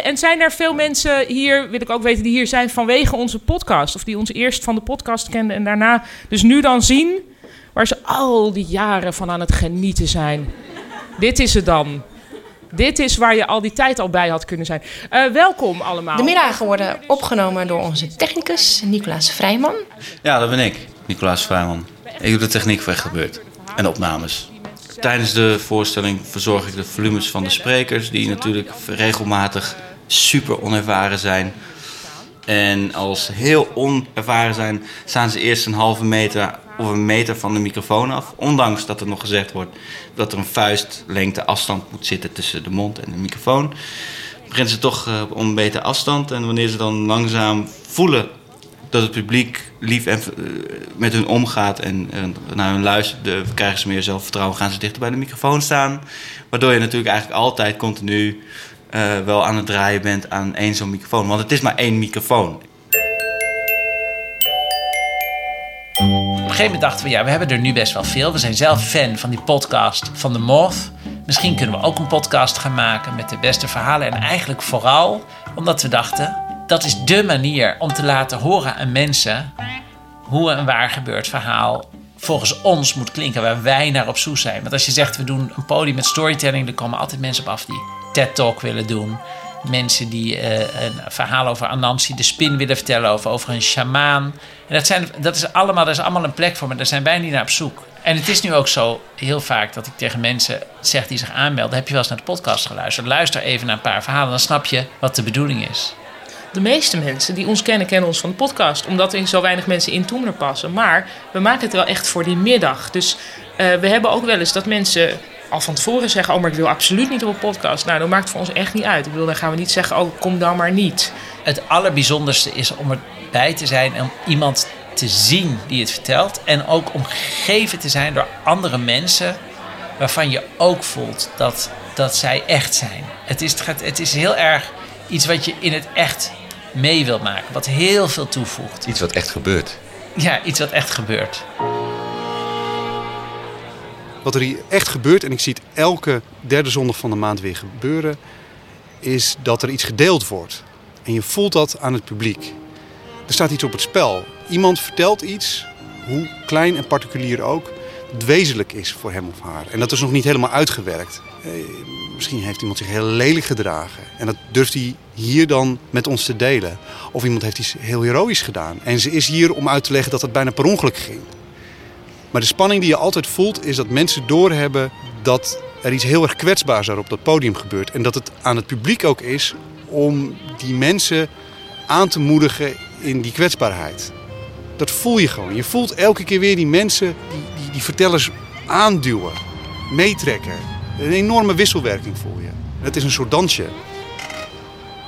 En zijn er veel mensen hier, wil ik ook weten, die hier zijn vanwege onze podcast? Of die ons eerst van de podcast kenden en daarna dus nu dan zien waar ze al die jaren van aan het genieten zijn. Dit is het dan. Dit is waar je al die tijd al bij had kunnen zijn. Welkom allemaal. De middagen worden opgenomen door onze technicus, Nicolaas Vrijman. Ja, dat ben ik, Nicolaas Vrijman. Ik doe de techniek voor Echt Gebeurd. En opnames. Tijdens de voorstelling verzorg ik de volumes van de sprekers, die natuurlijk regelmatig super onervaren zijn. En als ze heel onervaren zijn, staan ze eerst een halve meter of een meter van de microfoon af. Ondanks dat er nog gezegd wordt dat er een vuistlengte afstand moet zitten tussen de mond en de microfoon. Beginnen ze toch op een beter afstand. En wanneer ze dan langzaam voelen dat het publiek lief en met hun omgaat en naar hun luistert, krijgen ze meer zelfvertrouwen, gaan ze dichter bij de microfoon staan. Waardoor je natuurlijk eigenlijk altijd continu wel aan het draaien bent aan één zo'n microfoon. Want het is maar één microfoon. Op een gegeven moment dachten we, ja, we hebben er nu best wel veel. We zijn zelf fan van die podcast van The Moth. Misschien kunnen we ook een podcast gaan maken met de beste verhalen. En eigenlijk vooral omdat we dachten, dat is dé manier om te laten horen aan mensen hoe een waar gebeurd verhaal volgens ons moet klinken, waar wij naar op zoek zijn. Want als je zegt, we doen een podium met storytelling, er komen altijd mensen op af die TED-talk willen doen. Mensen die een verhaal over Anansi de spin willen vertellen, of over een sjamaan. En daar is allemaal een plek voor, maar daar zijn wij niet naar op zoek. En het is nu ook zo heel vaak dat ik tegen mensen zeg die zich aanmelden, heb je wel eens naar de podcast geluisterd? Luister even naar een paar verhalen, dan snap je wat de bedoeling is. De meeste mensen die ons kennen, kennen ons van de podcast. Omdat er zo weinig mensen in Toomler passen. Maar we maken het wel echt voor die middag. Dus we hebben ook wel eens dat mensen al van tevoren zeggen, oh, maar ik wil absoluut niet op een podcast. Nou, dat maakt het voor ons echt niet uit. Ik bedoel, dan gaan we niet zeggen, oh, kom dan maar niet. Het allerbijzonderste is om erbij te zijn en om iemand te zien die het vertelt. En ook omgeven te zijn door andere mensen waarvan je ook voelt dat zij echt zijn. Het is heel erg iets wat je in het echt mee wil maken, wat heel veel toevoegt. Iets wat echt gebeurt. Ja, iets wat echt gebeurt. Wat er hier echt gebeurt, en ik zie het elke derde zondag van de maand weer gebeuren, is dat er iets gedeeld wordt. En je voelt dat aan het publiek. Er staat iets op het spel. Iemand vertelt iets, hoe klein en particulier ook, dat wezenlijk is voor hem of haar. En dat is nog niet helemaal uitgewerkt. Misschien heeft iemand zich heel lelijk gedragen. En dat durft hij hier dan met ons te delen. Of iemand heeft iets heel heroïs gedaan. En ze is hier om uit te leggen dat het bijna per ongeluk ging. Maar de spanning die je altijd voelt is dat mensen doorhebben dat er iets heel erg kwetsbaars daar op dat podium gebeurt. En dat het aan het publiek ook is om die mensen aan te moedigen in die kwetsbaarheid. Dat voel je gewoon. Je voelt elke keer weer die mensen, die vertellers aanduwen, meetrekken. Een enorme wisselwerking voel je. Het is een soort dansje.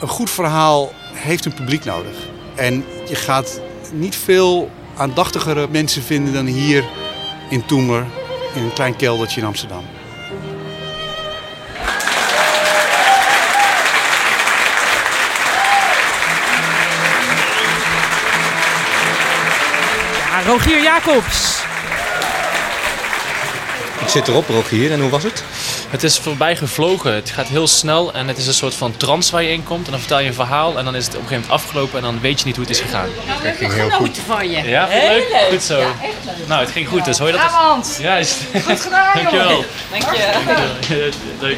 Een goed verhaal heeft een publiek nodig. En je gaat niet veel aandachtigere mensen vinden dan hier in Toomler, in een klein keldertje in Amsterdam. Ja, Rogier Jacobs. Ik zit erop, Rogier. En hoe was het? Het is voorbij gevlogen. Het gaat heel snel en het is een soort van trance waar je in komt. En dan vertel je een verhaal en dan is het op een gegeven moment afgelopen en dan weet je niet hoe het is gegaan. Nou, dat ging heel goed van je. Ja, leuk. Goed zo. Ja, echt leuk. Nou, het ging goed dus. Hoor je dat? Avond. Juist. Goed gedaan, jongen. Dankjewel. Dankjewel. Leuk.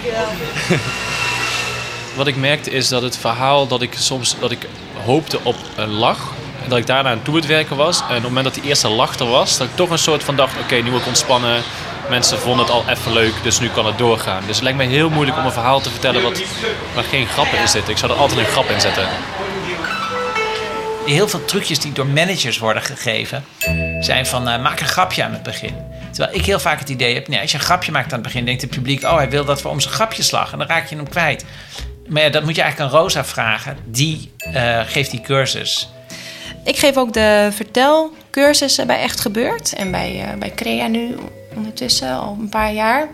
Wat ik merkte is dat het verhaal dat ik hoopte op een lach, en dat ik daarna aan toe het werken was. En op het moment dat die eerste lach er was, dat ik toch een soort van dacht, oké, nu wil ik ontspannen. Mensen vonden het al even leuk, dus nu kan het doorgaan. Dus het lijkt mij heel moeilijk om een verhaal te vertellen waar geen grappen in zitten. Ik zou er altijd een grap in zetten. Heel veel trucjes die door managers worden gegeven zijn van maak een grapje aan het begin. Terwijl ik heel vaak het idee heb, nee, als je een grapje maakt aan het begin, denkt het publiek, oh, hij wil dat we om zijn grapjes lachen. En dan raak je hem kwijt. Maar ja, dat moet je eigenlijk aan Rosa vragen. Die geeft die cursus. Ik geef ook de vertelcursussen bij Echt Gebeurd en bij Crea nu ondertussen al een paar jaar.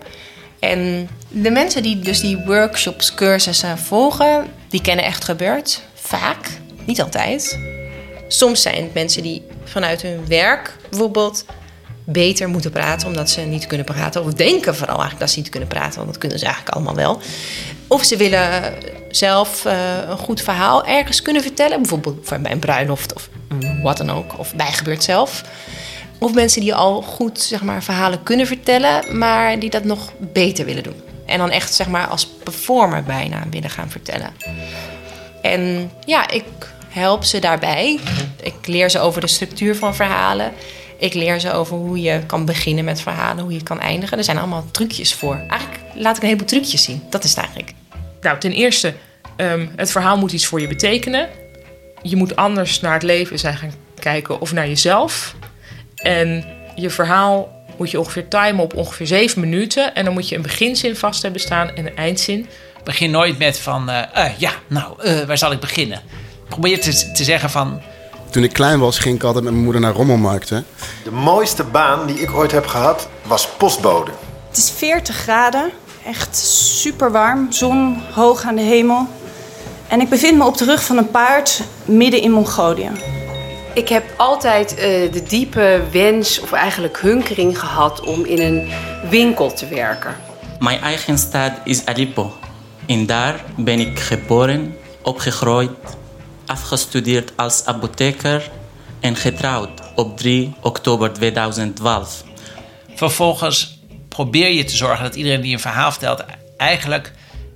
En de mensen die dus die workshops, cursussen volgen, die kennen Echt Gebeurd. Vaak, niet altijd. Soms zijn het mensen die vanuit hun werk bijvoorbeeld beter moeten praten omdat ze niet kunnen praten. Of denken vooral eigenlijk dat ze niet kunnen praten, want dat kunnen ze eigenlijk allemaal wel. Of ze willen zelf een goed verhaal ergens kunnen vertellen. Bijvoorbeeld voor bij een bruiloft of wat dan ook. Of bij Gebeurd zelf. Of mensen die al goed verhalen kunnen vertellen, maar die dat nog beter willen doen. En dan echt als performer bijna willen gaan vertellen. En ja, ik help ze daarbij. Ik leer ze over de structuur van verhalen. Ik leer ze over hoe je kan beginnen met verhalen, hoe je kan eindigen. Er zijn allemaal trucjes voor. Eigenlijk laat ik een heleboel trucjes zien. Dat is het eigenlijk. Nou, ten eerste, het verhaal moet iets voor je betekenen. Je moet anders naar het leven zijn gaan kijken of naar jezelf. En je verhaal moet je ongeveer timen op ongeveer 7 minuten. En dan moet je een beginzin vast hebben staan en een eindzin. Begin nooit met van, waar zal ik beginnen? Probeer te zeggen van... Toen ik klein was, ging ik altijd met mijn moeder naar rommelmarkten. De mooiste baan die ik ooit heb gehad, was postbode. Het is 40 graden, echt super warm, zon hoog aan de hemel. En ik bevind me op de rug van een paard midden in Mongolië. Ik heb altijd de diepe wens of eigenlijk hunkering gehad om in een winkel te werken. Mijn eigen stad is Aleppo. En daar ben ik geboren, opgegroeid, afgestudeerd als apotheker en getrouwd op 3 oktober 2012. Vervolgens probeer je te zorgen dat iedereen die een verhaal vertelt eigenlijk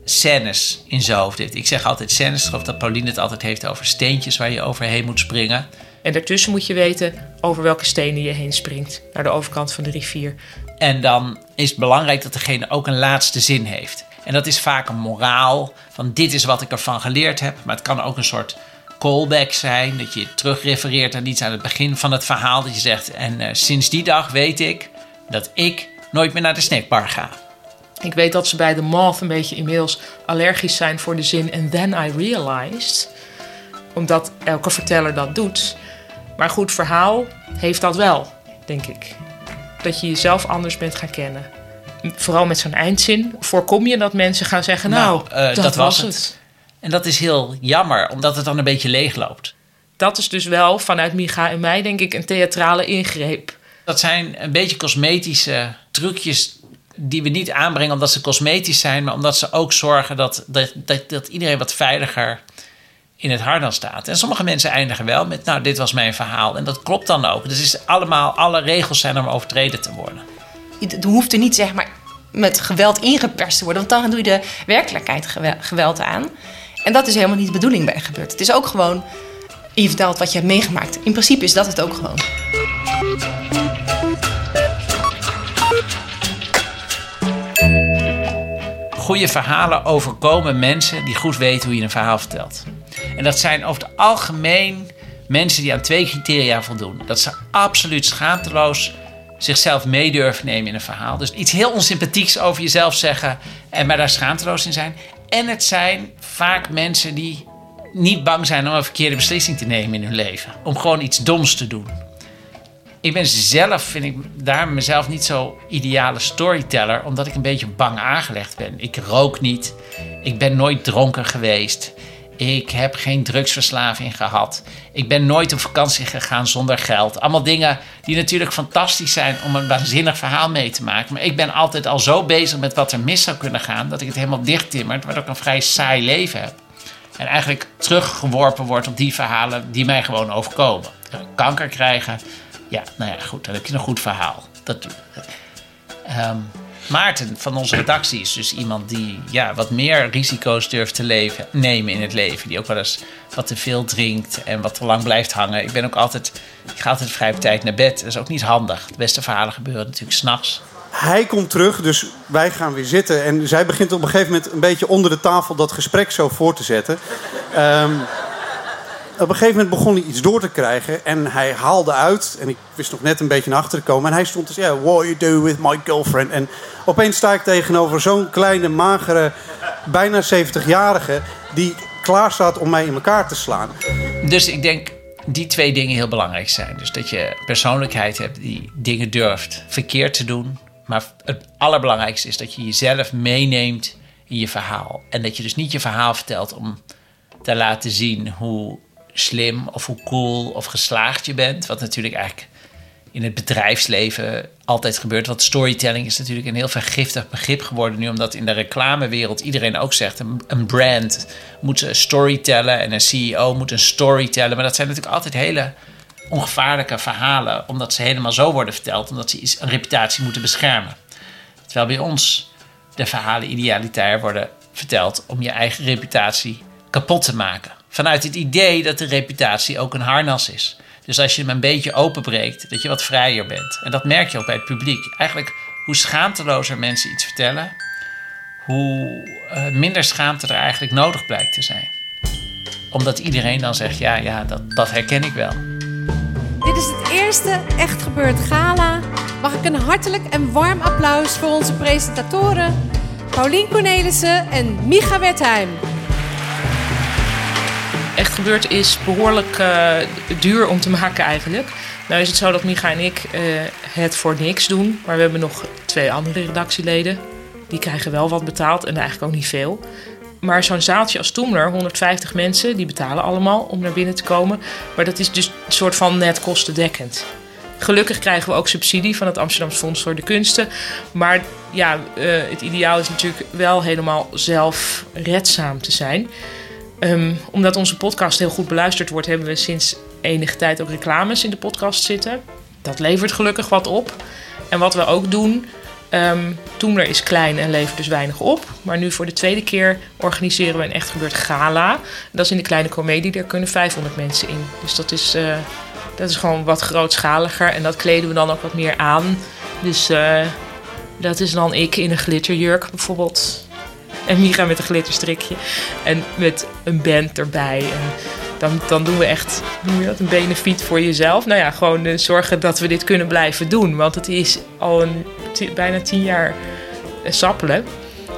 scènes in zijn hoofd heeft. Ik zeg altijd scènes, ik geloof dat Paulien het altijd heeft over steentjes waar je overheen moet springen. En daartussen moet je weten over welke stenen je heen springt naar de overkant van de rivier. En dan is het belangrijk dat degene ook een laatste zin heeft. En dat is vaak een moraal van dit is wat ik ervan geleerd heb. Maar het kan ook een soort callback zijn, dat je terugrefereert aan iets aan het begin van het verhaal. Dat je zegt, en sinds die dag weet ik dat ik nooit meer naar de snackbar ga. Ik weet dat ze bij The Moth een beetje inmiddels allergisch zijn voor de zin and then I realized. Omdat elke verteller dat doet. Maar een goed verhaal heeft dat wel, denk ik. Dat je jezelf anders bent gaan kennen. Vooral met zo'n eindzin voorkom je dat mensen gaan zeggen... dat was het. En dat is heel jammer, omdat het dan een beetje leeg loopt. Dat is dus wel vanuit Micha en mij, denk ik, een theatrale ingreep. Dat zijn een beetje cosmetische trucjes die we niet aanbrengen... omdat ze cosmetisch zijn, maar omdat ze ook zorgen... dat iedereen wat veiliger... in het harnas staat. En sommige mensen eindigen wel met... nou, dit was mijn verhaal. En dat klopt dan ook. Dus alle regels zijn om overtreden te worden. Het hoeft er niet met geweld ingeperst te worden. Want dan doe je de werkelijkheid geweld aan. En dat is helemaal niet de bedoeling bij Gebeurd. Het is ook gewoon, je vertelt wat je hebt meegemaakt. In principe is dat het ook gewoon. Goede verhalen overkomen mensen die goed weten hoe je een verhaal vertelt. En dat zijn over het algemeen mensen die aan twee criteria voldoen. Dat ze absoluut schaamteloos zichzelf mee durven nemen in een verhaal. Dus iets heel onsympathieks over jezelf zeggen en maar daar schaamteloos in zijn. En het zijn vaak mensen die niet bang zijn om een verkeerde beslissing te nemen in hun leven. Om gewoon iets doms te doen. Ik ben zelf, vind ik daar mezelf niet zo ideale storyteller, omdat ik een beetje bang aangelegd ben. Ik rook niet. Ik ben nooit dronken geweest. Ik heb geen drugsverslaving gehad. Ik ben nooit op vakantie gegaan zonder geld. Allemaal dingen die natuurlijk fantastisch zijn om een waanzinnig verhaal mee te maken. Maar ik ben altijd al zo bezig met wat er mis zou kunnen gaan, dat ik het helemaal dicht timmert, waardoor ik een vrij saai leven heb. En eigenlijk teruggeworpen wordt op die verhalen die mij gewoon overkomen. Kanker krijgen. Ja, nou ja, goed, dan heb je een goed verhaal. Maarten van onze redactie is dus iemand die wat meer risico's durft te nemen in het leven. Die ook wel eens wat te veel drinkt en wat te lang blijft hangen. Ik ga altijd vrij op tijd naar bed. Dat is ook niet handig. De beste verhalen gebeuren natuurlijk 's nachts. Hij komt terug, dus wij gaan weer zitten. En zij begint op een gegeven moment een beetje onder de tafel dat gesprek zo voor te zetten. Op een gegeven moment begon hij iets door te krijgen. En hij haalde uit. En ik wist nog net een beetje naar achter te komen. En hij stond dus, what you do with my girlfriend. En opeens sta ik tegenover zo'n kleine, magere, bijna 70-jarige... die klaar staat om mij in elkaar te slaan. Dus ik denk, die twee dingen heel belangrijk zijn. Dus dat je persoonlijkheid hebt die dingen durft verkeerd te doen. Maar het allerbelangrijkste is dat je jezelf meeneemt in je verhaal. En dat je dus niet je verhaal vertelt om te laten zien hoe slim of hoe cool of geslaagd je bent. Wat natuurlijk eigenlijk in het bedrijfsleven altijd gebeurt. Want storytelling is natuurlijk een heel vergiftig begrip geworden nu. Omdat in de reclamewereld iedereen ook zegt, een brand moet storytellen en een CEO moet een storytellen. Maar dat zijn natuurlijk altijd hele ongevaarlijke verhalen. Omdat ze helemaal zo worden verteld. Omdat ze een reputatie moeten beschermen. Terwijl bij ons de verhalen idealitair worden verteld om je eigen reputatie kapot te maken. Vanuit het idee dat de reputatie ook een harnas is. Dus als je hem een beetje openbreekt, dat je wat vrijer bent. En dat merk je ook bij het publiek. Eigenlijk, hoe schaamtelozer mensen iets vertellen, hoe minder schaamte er eigenlijk nodig blijkt te zijn. Omdat iedereen dan zegt, dat herken ik wel. Dit is het eerste Echt Gebeurd gala. Mag ik een hartelijk en warm applaus voor onze presentatoren Paulien Cornelissen en Micha Wertheim. Echt Gebeurd is behoorlijk duur om te maken eigenlijk. Nou is het zo dat Micha en ik het voor niks doen. Maar we hebben nog 2 andere redactieleden. Die krijgen wel wat betaald en eigenlijk ook niet veel. Maar zo'n zaaltje als Toomler, 150 mensen, die betalen allemaal om naar binnen te komen. Maar dat is dus een soort van net kostendekkend. Gelukkig krijgen we ook subsidie van het Amsterdamse Fonds voor de Kunsten. Maar het ideaal is natuurlijk wel helemaal zelfredzaam te zijn. Omdat onze podcast heel goed beluisterd wordt, hebben we sinds enige tijd ook reclames in de podcast zitten. Dat levert gelukkig wat op. En wat we ook doen, Toomler is klein en levert dus weinig op. Maar nu voor de tweede keer organiseren we een Echt Gebeurd gala. Dat is in de kleine comedie, daar kunnen 500 mensen in. Dus dat is gewoon wat grootschaliger en dat kleden we dan ook wat meer aan. Dus dat is dan ik in een glitterjurk bijvoorbeeld. En Micha met een glitterstrikje. En met een band erbij. En dan doen we echt een benefiet voor jezelf. Nou ja, gewoon zorgen dat we dit kunnen blijven doen. Want het is al bijna 10 jaar sappelen.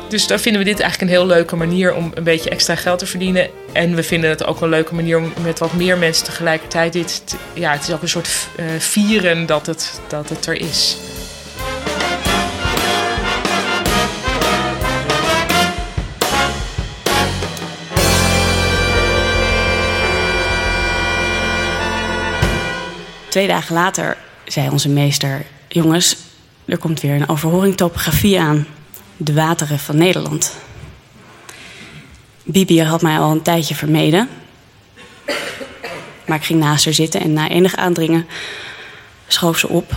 Dus dan vinden we dit eigenlijk een heel leuke manier om een beetje extra geld te verdienen. En we vinden het ook een leuke manier om met wat meer mensen tegelijkertijd dit... het is ook een soort vieren dat het er is. Twee dagen later zei onze meester... jongens, er komt weer een overhoring topografie aan. De wateren van Nederland. Bibi had mij al een tijdje vermeden. Maar ik ging naast haar zitten en na enig aandringen... schoof ze op.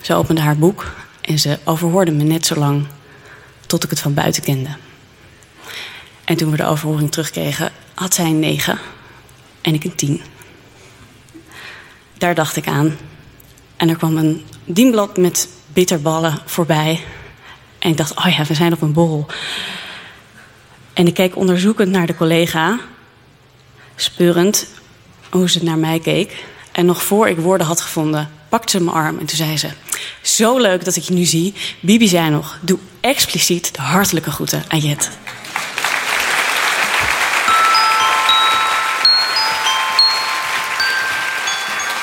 Ze opende haar boek En ze overhoorde me net zo lang tot ik het van buiten kende. En toen we de overhoring terugkregen, had zij een 9 en ik een 10. Daar dacht ik aan. En er kwam een dienblad met bitterballen voorbij. En ik dacht, oh ja, we zijn op een borrel. En ik keek onderzoekend naar de collega, speurend hoe ze naar mij keek. En nog voor ik woorden had gevonden, pakte ze mijn arm en toen zei ze: zo leuk dat ik je nu zie. Bibi zei nog, doe expliciet de hartelijke groeten aan Jet.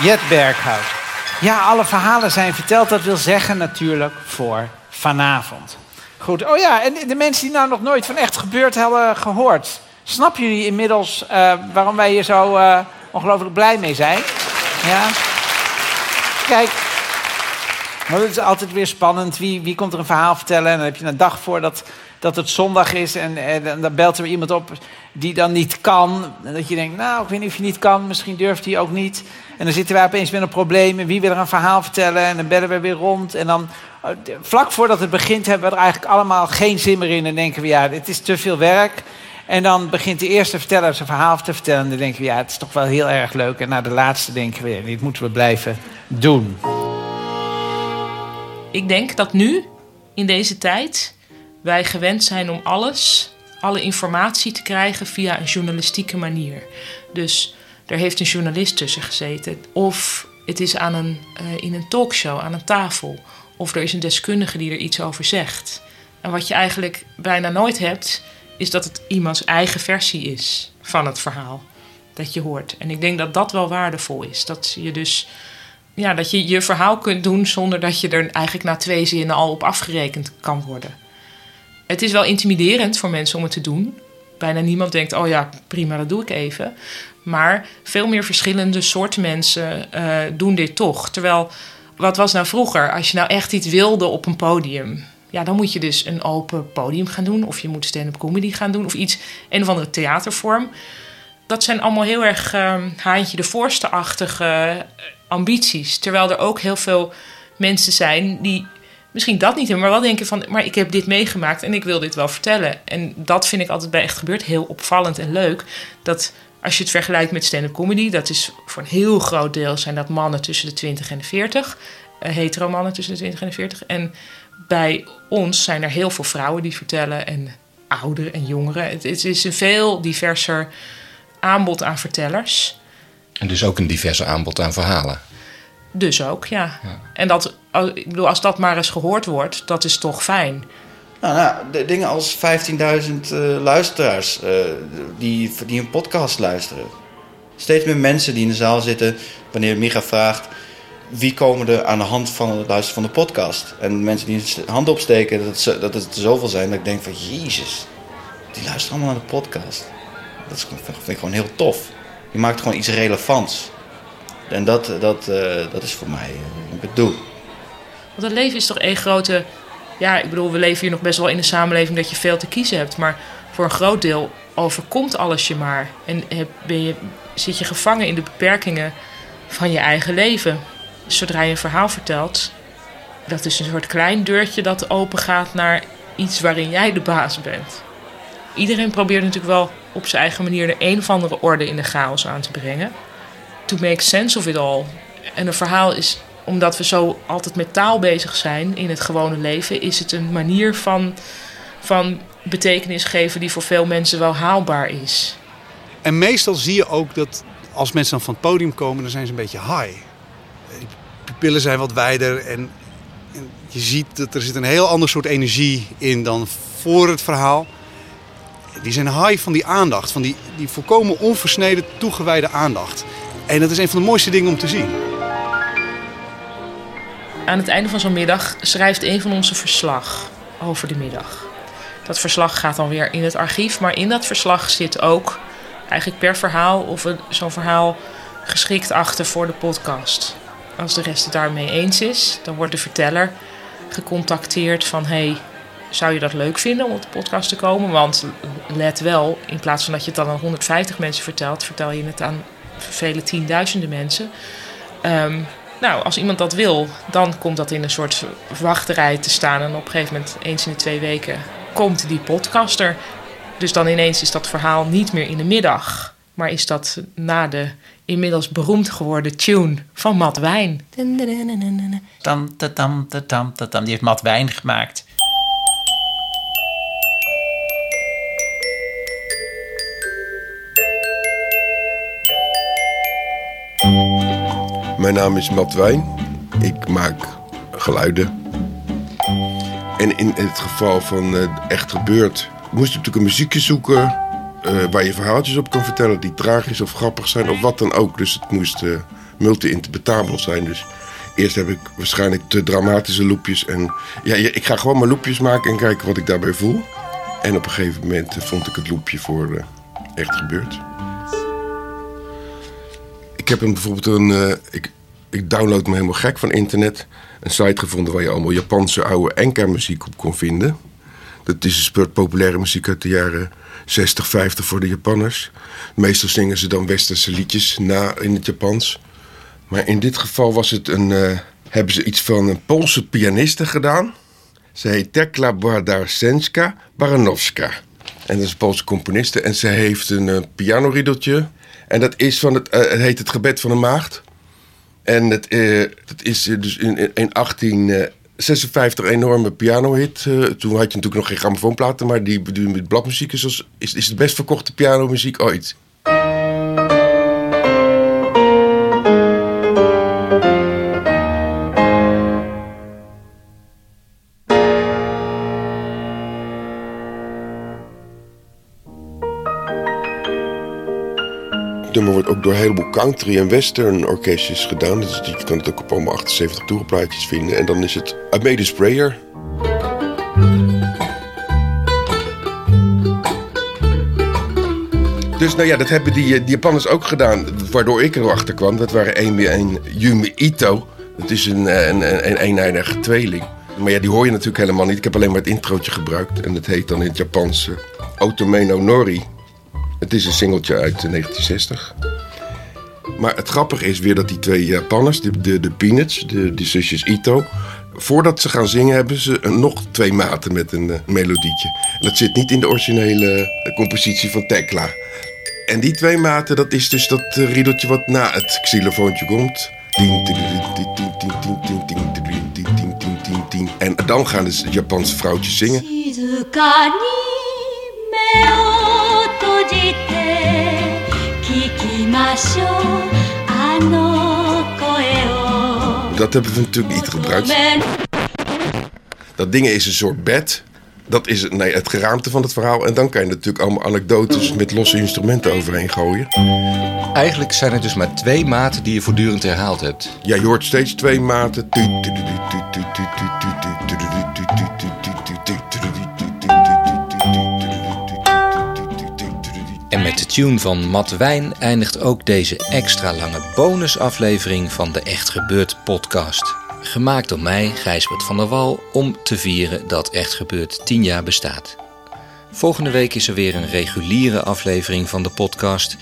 Jet Berkhout. Ja, alle verhalen zijn verteld. Dat wil zeggen natuurlijk voor vanavond. Goed, oh ja, en de mensen die nou nog nooit van Echt Gebeurd hebben gehoord. Snappen jullie inmiddels waarom wij hier zo ongelooflijk blij mee zijn? Ja. Kijk, maar het is altijd weer spannend. Wie komt er een verhaal vertellen? En dan heb je een dag voor dat het zondag is. En dan belt er iemand op die dan niet kan. En dat je denkt, nou, ik weet niet of je niet kan. Misschien durft hij ook niet. En dan zitten wij opeens met een probleem. En wie wil er een verhaal vertellen? En dan bellen we weer rond. En dan, vlak voordat het begint, hebben we er eigenlijk allemaal geen zin meer in. En denken we, ja, dit is te veel werk. En dan begint de eerste verteller zijn verhaal te vertellen. En dan denken we, ja, het is toch wel heel erg leuk. En na de laatste denken we, dit moeten we blijven doen. Ik denk dat nu, in deze tijd, wij gewend zijn om alle informatie te krijgen via een journalistieke manier. Dus er heeft een journalist tussen gezeten. Of het is in een talkshow, aan een tafel. Of er is een deskundige die er iets over zegt. En wat je eigenlijk bijna nooit hebt, is dat het iemands eigen versie is van het verhaal dat je hoort. En ik denk dat dat wel waardevol is. Dat je dus, ja, dat je je verhaal kunt doen zonder dat je er eigenlijk na 2 zinnen al op afgerekend kan worden. Het is wel intimiderend voor mensen om het te doen. Bijna niemand denkt, oh ja, prima, dat doe ik even. Maar veel meer verschillende soorten mensen doen dit toch. Terwijl, wat was nou vroeger? Als je nou echt iets wilde op een podium, ja, dan moet je dus een open podium gaan doen. Of je moet stand-up comedy gaan doen. Of iets, een of andere theatervorm. Dat zijn allemaal heel erg haantje de voorste-achtige ambities. Terwijl er ook heel veel mensen zijn die misschien dat niet hebben, maar wel denken van, maar ik heb dit meegemaakt en ik wil dit wel vertellen. En dat vind ik altijd bij Echt Gebeurd heel opvallend en leuk. Dat als je het vergelijkt met stand-up comedy, dat is voor een heel groot deel zijn dat mannen tussen de 20 en de 40. Hetero mannen tussen de 20 en de 40. En bij ons zijn er heel veel vrouwen die vertellen en ouderen en jongeren. Het is een veel diverser aanbod aan vertellers. En dus ook een diverser aanbod aan verhalen. Dus ook, ja. En dat, ik bedoel, als dat maar eens gehoord wordt, dat is toch fijn. Nou, de dingen als 15.000 luisteraars die een podcast luisteren. Steeds meer mensen die in de zaal zitten wanneer Micha vraagt, wie komen er aan de hand van het luisteren van de podcast? En mensen die hun hand opsteken, dat het er zoveel zijn dat ik denk van, jezus, die luisteren allemaal naar de podcast. Dat vind ik gewoon heel tof. Je maakt gewoon iets relevants. En dat is voor mij wat ik doe. Want het leven is toch één grote, ja, ik bedoel, we leven hier nog best wel in een samenleving dat je veel te kiezen hebt. Maar voor een groot deel overkomt alles je maar. En zit je gevangen in de beperkingen van je eigen leven. Zodra je een verhaal vertelt, dat is een soort klein deurtje dat open gaat naar iets waarin jij de baas bent. Iedereen probeert natuurlijk wel op zijn eigen manier de een of andere orde in de chaos aan te brengen. To make sense of it all. En een verhaal is, omdat we zo altijd met taal bezig zijn in het gewone leven, is het een manier van betekenis geven die voor veel mensen wel haalbaar is. En meestal zie je ook dat als mensen dan van het podium komen, dan zijn ze een beetje high. Die pupillen zijn wat wijder en je ziet dat er zit een heel ander soort energie in dan voor het verhaal. Die zijn high van die aandacht, van die volkomen onversneden toegewijde aandacht. En dat is een van de mooiste dingen om te zien. Aan het einde van zo'n middag schrijft een van ons een verslag over de middag. Dat verslag gaat dan weer in het archief, maar in dat verslag zit ook eigenlijk per verhaal of zo'n verhaal geschikt achter voor de podcast. Als de rest het daarmee eens is, dan wordt de verteller gecontacteerd van, hey, zou je dat leuk vinden om op de podcast te komen? Want let wel, in plaats van dat je het dan aan 150 mensen vertelt, vertel je het aan vele 10.000 mensen. Nou, als iemand dat wil, dan komt dat in een soort wachtrij te staan. En op een gegeven moment, eens in de 2 weken, komt die podcaster. Dus dan ineens is dat verhaal niet meer in de middag. Maar is dat na de inmiddels beroemd geworden tune van Mat Wijn. Die heeft Mat Wijn gemaakt. Mijn naam is Mat Wijn. Ik maak geluiden. En in het geval van Echt Gebeurd moest je natuurlijk een muziekje zoeken waar je verhaaltjes op kan vertellen die tragisch of grappig zijn of wat dan ook. Dus het moest multi-interpretabel zijn. Dus eerst heb ik waarschijnlijk te dramatische loopjes. En ja, ik ga gewoon maar loopjes maken en kijken wat ik daarbij voel. En op een gegeven moment vond ik het loopje voor Echt Gebeurd. Ik heb ik download me helemaal gek van internet. Een site gevonden waar je allemaal Japanse oude enka-muziek op kon vinden. Dat is een soort populaire muziek uit de jaren 60, 50 voor de Japanners. Meestal zingen ze dan westerse liedjes na in het Japans. Maar in dit geval was het hebben ze iets van een Poolse pianiste gedaan. Ze heet Tekla Bądarzewska Baranowska. En dat is een Poolse componiste. En ze heeft een pianoriedeltje. En dat is van het heet Het Gebed van de Maagd. En het is dus in 1856 een enorme pianohit. Toen had je natuurlijk nog geen grammofoonplaten, maar die met bladmuziek is de best verkochte pianomuziek ooit. Het nummer wordt ook door een heleboel country- en western-orkestjes gedaan. Dus je kan het ook op allemaal 78 toerenplaatjes vinden. En dan is het I Made His Prayer. Dus nou ja, dat hebben die Japanners ook gedaan. Waardoor ik erachter kwam. Dat waren Emi en Yumi Ito. Dat is een eeneidige tweeling. Maar ja, die hoor je natuurlijk helemaal niet. Ik heb alleen maar het introotje gebruikt. En dat heet dan in het Japanse Otomeno Nori. Het is een singeltje uit 1960. Maar het grappige is weer dat die 2 Japanners, de Peanuts, de zusjes Ito... voordat ze gaan zingen hebben ze nog 2 maten met een melodietje. En dat zit niet in de originele compositie van Tekla. En die 2 maten, dat is dus dat riedeltje wat na het xylofoontje komt. En dan gaan de Japanse vrouwtjes zingen. Dat hebben we natuurlijk niet gebruikt. Dat ding is een soort bed. Dat is het geraamte van het verhaal. En dan kan je natuurlijk allemaal anekdotes met losse instrumenten overheen gooien. Eigenlijk zijn er dus maar 2 maten die je voortdurend herhaald hebt. Ja, je hoort steeds 2 maten. En met de tune van Mat Wijn eindigt ook deze extra lange bonusaflevering van de Echt Gebeurd podcast. Gemaakt door mij, Gijsbert van der Wal, om te vieren dat Echt Gebeurd 10 jaar bestaat. Volgende week is er weer een reguliere aflevering van de podcast.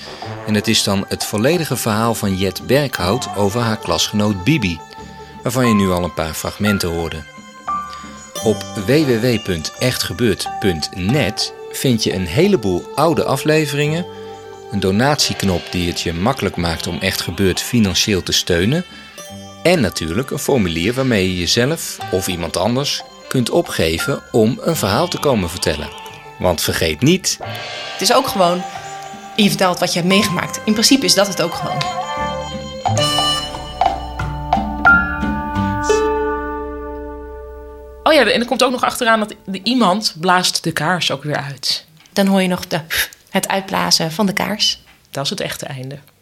En het is dan het volledige verhaal van Jet Berkhout over haar klasgenoot Bibi. Waarvan je nu al een paar fragmenten hoorde. Op www.echtgebeurd.net... vind je een heleboel oude afleveringen, een donatieknop die het je makkelijk maakt om Echt Gebeurd financieel te steunen en natuurlijk een formulier waarmee je jezelf of iemand anders kunt opgeven om een verhaal te komen vertellen. Want vergeet niet... Het is ook gewoon, je vertelt wat je hebt meegemaakt. In principe is dat het ook gewoon. Oh ja, en er komt ook nog achteraan dat iemand blaast de kaars ook weer uit. Dan hoor je nog het uitblazen van de kaars. Dat is het echte einde.